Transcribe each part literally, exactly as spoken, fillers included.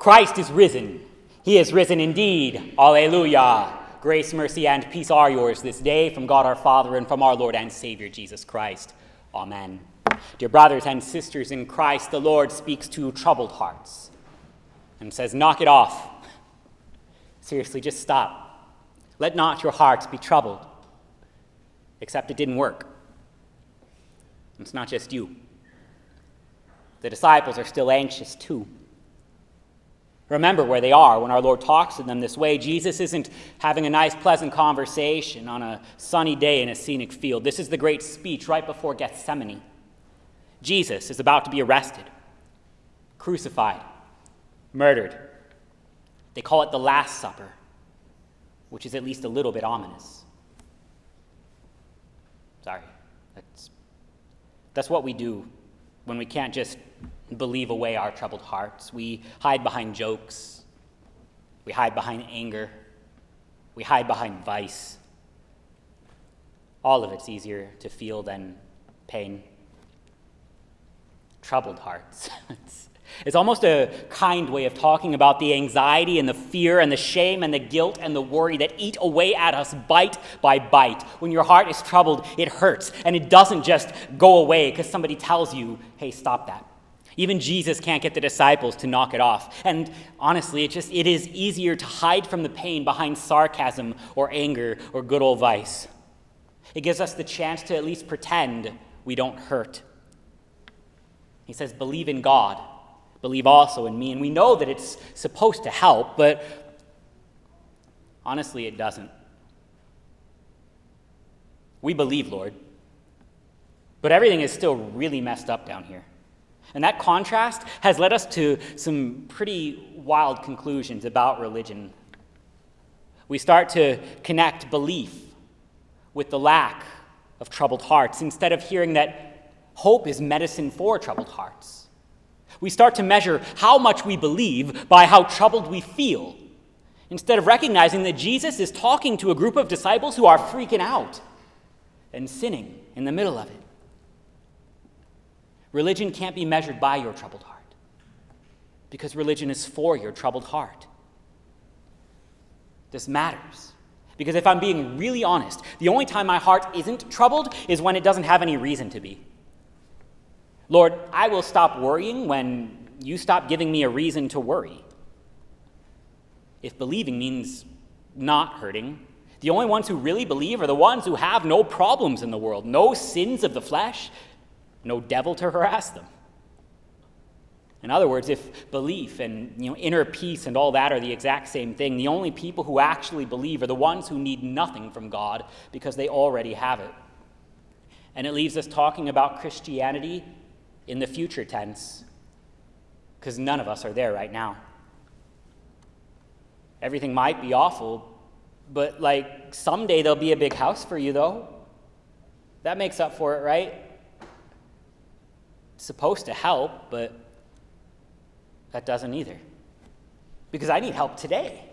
Christ is risen. He is risen indeed. Alleluia. Grace, mercy, and peace are yours this day from God our Father and from our Lord and Savior Jesus Christ. Amen. Dear brothers and sisters in Christ, the Lord speaks to troubled hearts and says, knock it off. Seriously, just stop. Let not your hearts be troubled. Except it didn't work. It's not just you. The disciples are still anxious too. Remember where they are when our Lord talks to them this way. Jesus isn't having a nice, pleasant conversation on a sunny day in a scenic field. This is the great speech right before Gethsemane. Jesus is about to be arrested, crucified, murdered. They call it the Last Supper, which is at least a little bit ominous. Sorry, that's, that's what we do when we can't just believe away our troubled hearts. We hide behind jokes. We hide behind anger. We hide behind vice. All of it's easier to feel than pain. Troubled hearts. it's, it's almost a kind way of talking about the anxiety and the fear and the shame and the guilt and the worry that eat away at us bite by bite. When your heart is troubled, it hurts, and it doesn't just go away because somebody tells you, hey, stop that. Even Jesus can't get the disciples to knock it off. And honestly, it just it is easier to hide from the pain behind sarcasm or anger or good old vice. It gives us the chance to at least pretend we don't hurt. He says, believe in God, believe also in me. And we know that it's supposed to help, but honestly, it doesn't. We believe, Lord, but everything is still really messed up down here. And that contrast has led us to some pretty wild conclusions about religion. We start to connect belief with the lack of troubled hearts instead of hearing that hope is medicine for troubled hearts. We start to measure how much we believe by how troubled we feel instead of recognizing that Jesus is talking to a group of disciples who are freaking out and sinning in the middle of it. Religion can't be measured by your troubled heart because religion is for your troubled heart. This matters because if I'm being really honest, the only time my heart isn't troubled is when it doesn't have any reason to be. Lord, I will stop worrying when you stop giving me a reason to worry. If believing means not hurting, the only ones who really believe are the ones who have no problems in the world, no sins of the flesh, no devil to harass them. In other words, if belief and you know, inner peace and all that are the exact same thing, the only people who actually believe are the ones who need nothing from God because they already have it. And it leaves us talking about Christianity in the future tense because none of us are there right now. Everything might be awful, but like someday there'll be a big house for you though. That makes up for it, right? Supposed to help, but that doesn't either. Because I need help today,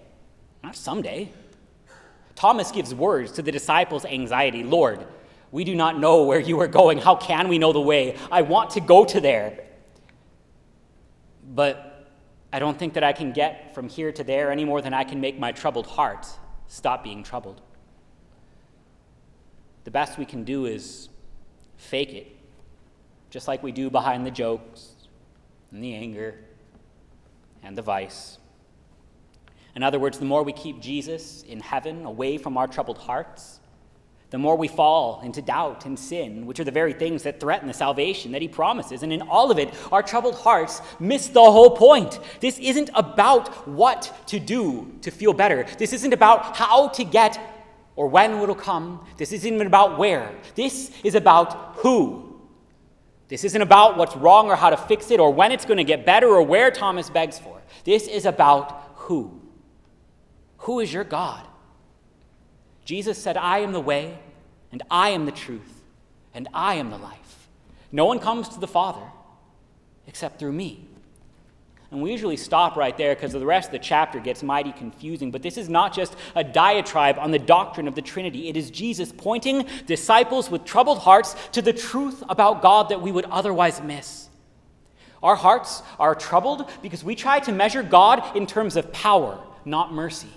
not someday. Thomas gives words to the disciples' anxiety. Lord, we do not know where you are going. How can we know the way? I want to go to there. But I don't think that I can get from here to there any more than I can make my troubled heart stop being troubled. The best we can do is fake it. Just like we do behind the jokes and the anger and the vice. In other words, the more we keep Jesus in heaven away from our troubled hearts, the more we fall into doubt and sin, which are the very things that threaten the salvation that he promises. And in all of it, our troubled hearts miss the whole point. This isn't about what to do to feel better. This isn't about how to get or when it'll come. This isn't even about where. This is about who. This isn't about what's wrong or how to fix it or when it's going to get better or where Thomas begs for. This is about who. Who is your God? Jesus said, I am the way, and I am the truth, and I am the life. No one comes to the Father except through me. And we usually stop right there because the rest of the chapter gets mighty confusing. But this is not just a diatribe on the doctrine of the Trinity. It is Jesus pointing disciples with troubled hearts to the truth about God that we would otherwise miss. Our hearts are troubled because we try to measure God in terms of power, not mercy.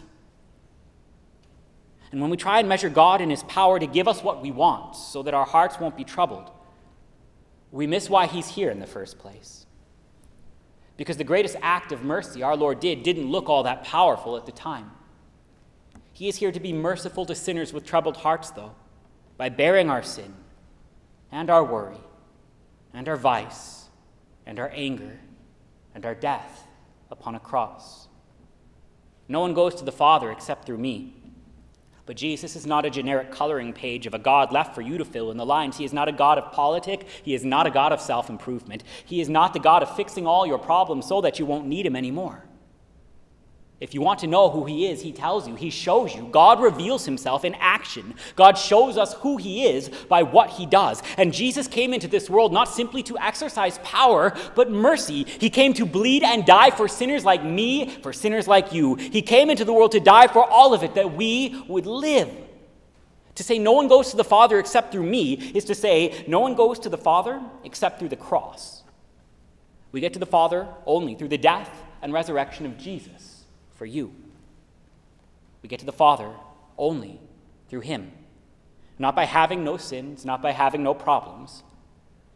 And when we try and measure God in his power to give us what we want so that our hearts won't be troubled, we miss why he's here in the first place. Because the greatest act of mercy our Lord did didn't look all that powerful at the time. He is here to be merciful to sinners with troubled hearts, though, by bearing our sin and our worry and our vice and our anger and our death upon a cross. No one goes to the Father except through me. But Jesus is not a generic coloring page of a God left for you to fill in the lines. He is not a God of politic. He is not a God of self-improvement. He is not the God of fixing all your problems so that you won't need him anymore. If you want to know who he is, he tells you, he shows you. God reveals himself in action. God shows us who he is by what he does. And Jesus came into this world not simply to exercise power, but mercy. He came to bleed and die for sinners like me, for sinners like you. He came into the world to die for all of it, that we would live. To say no one goes to the Father except through me is to say no one goes to the Father except through the cross. We get to the Father only through the death and resurrection of Jesus. For you. We get to the Father only through him. Not by having no sins, not by having no problems,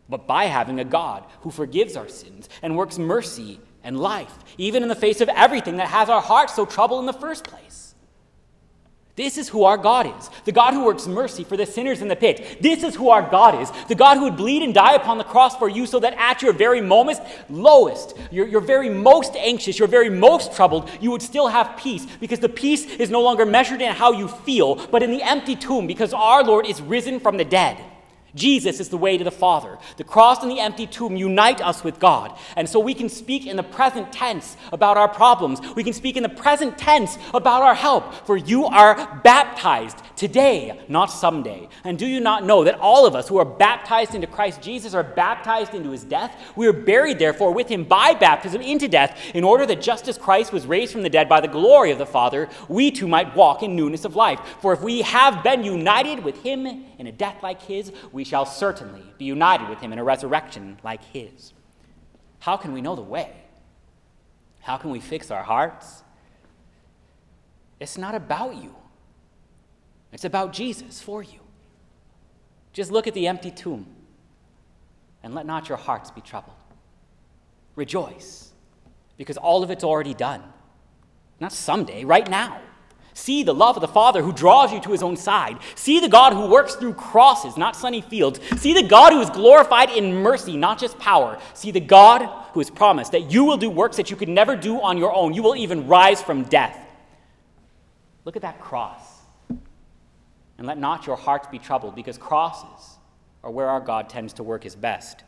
but by having a God who forgives our sins and works mercy and life, even in the face of everything that has our hearts so troubled in the first place. This is who our God is, the God who works mercy for the sinners in the pit. This is who our God is, the God who would bleed and die upon the cross for you so that at your very moment, lowest, your, your very most anxious, your very most troubled, you would still have peace, because the peace is no longer measured in how you feel, but in the empty tomb, because our Lord is risen from the dead. Jesus is the way to the Father. The cross and the empty tomb unite us with God. And so we can speak in the present tense about our problems. We can speak in the present tense about our help. For you are baptized today, not someday. And do you not know that all of us who are baptized into Christ Jesus are baptized into his death? We are buried, therefore, with him by baptism into death, in order that just as Christ was raised from the dead by the glory of the Father, we too might walk in newness of life. For if we have been united with him in a death like his, we We shall certainly be united with him in a resurrection like his. How can we know the way? How can we fix our hearts? It's not about you. It's about Jesus for you. Just look at the empty tomb and let not your hearts be troubled. Rejoice, because all of it's already done. Not someday, right now. See the love of the Father who draws you to his own side. See the God who works through crosses, not sunny fields. See the God who is glorified in mercy, not just power. See the God who has promised that you will do works that you could never do on your own. You will even rise from death. Look at that cross. And let not your hearts be troubled, because crosses are where our God tends to work his best.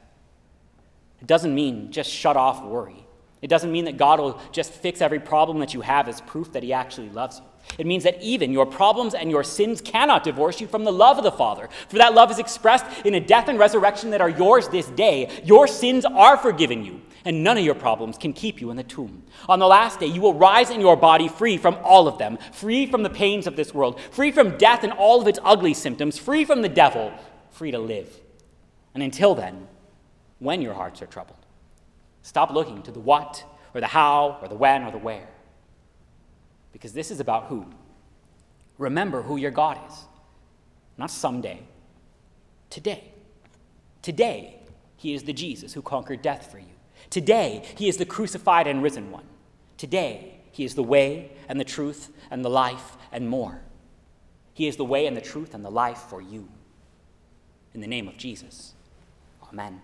It doesn't mean just shut off worry. It doesn't mean that God will just fix every problem that you have as proof that he actually loves you. It means that even your problems and your sins cannot divorce you from the love of the Father. For that love is expressed in a death and resurrection that are yours this day. Your sins are forgiven you, and none of your problems can keep you in the tomb. On the last day, you will rise in your body free from all of them, free from the pains of this world, free from death and all of its ugly symptoms, free from the devil, free to live. And until then, when your hearts are troubled, stop looking to the what or the how or the when or the where. Because this is about who. Remember who your God is. Not someday. Today. Today, he is the Jesus who conquered death for you. Today, he is the crucified and risen one. Today, he is the way and the truth and the life and more. He is the way and the truth and the life for you. In the name of Jesus, amen.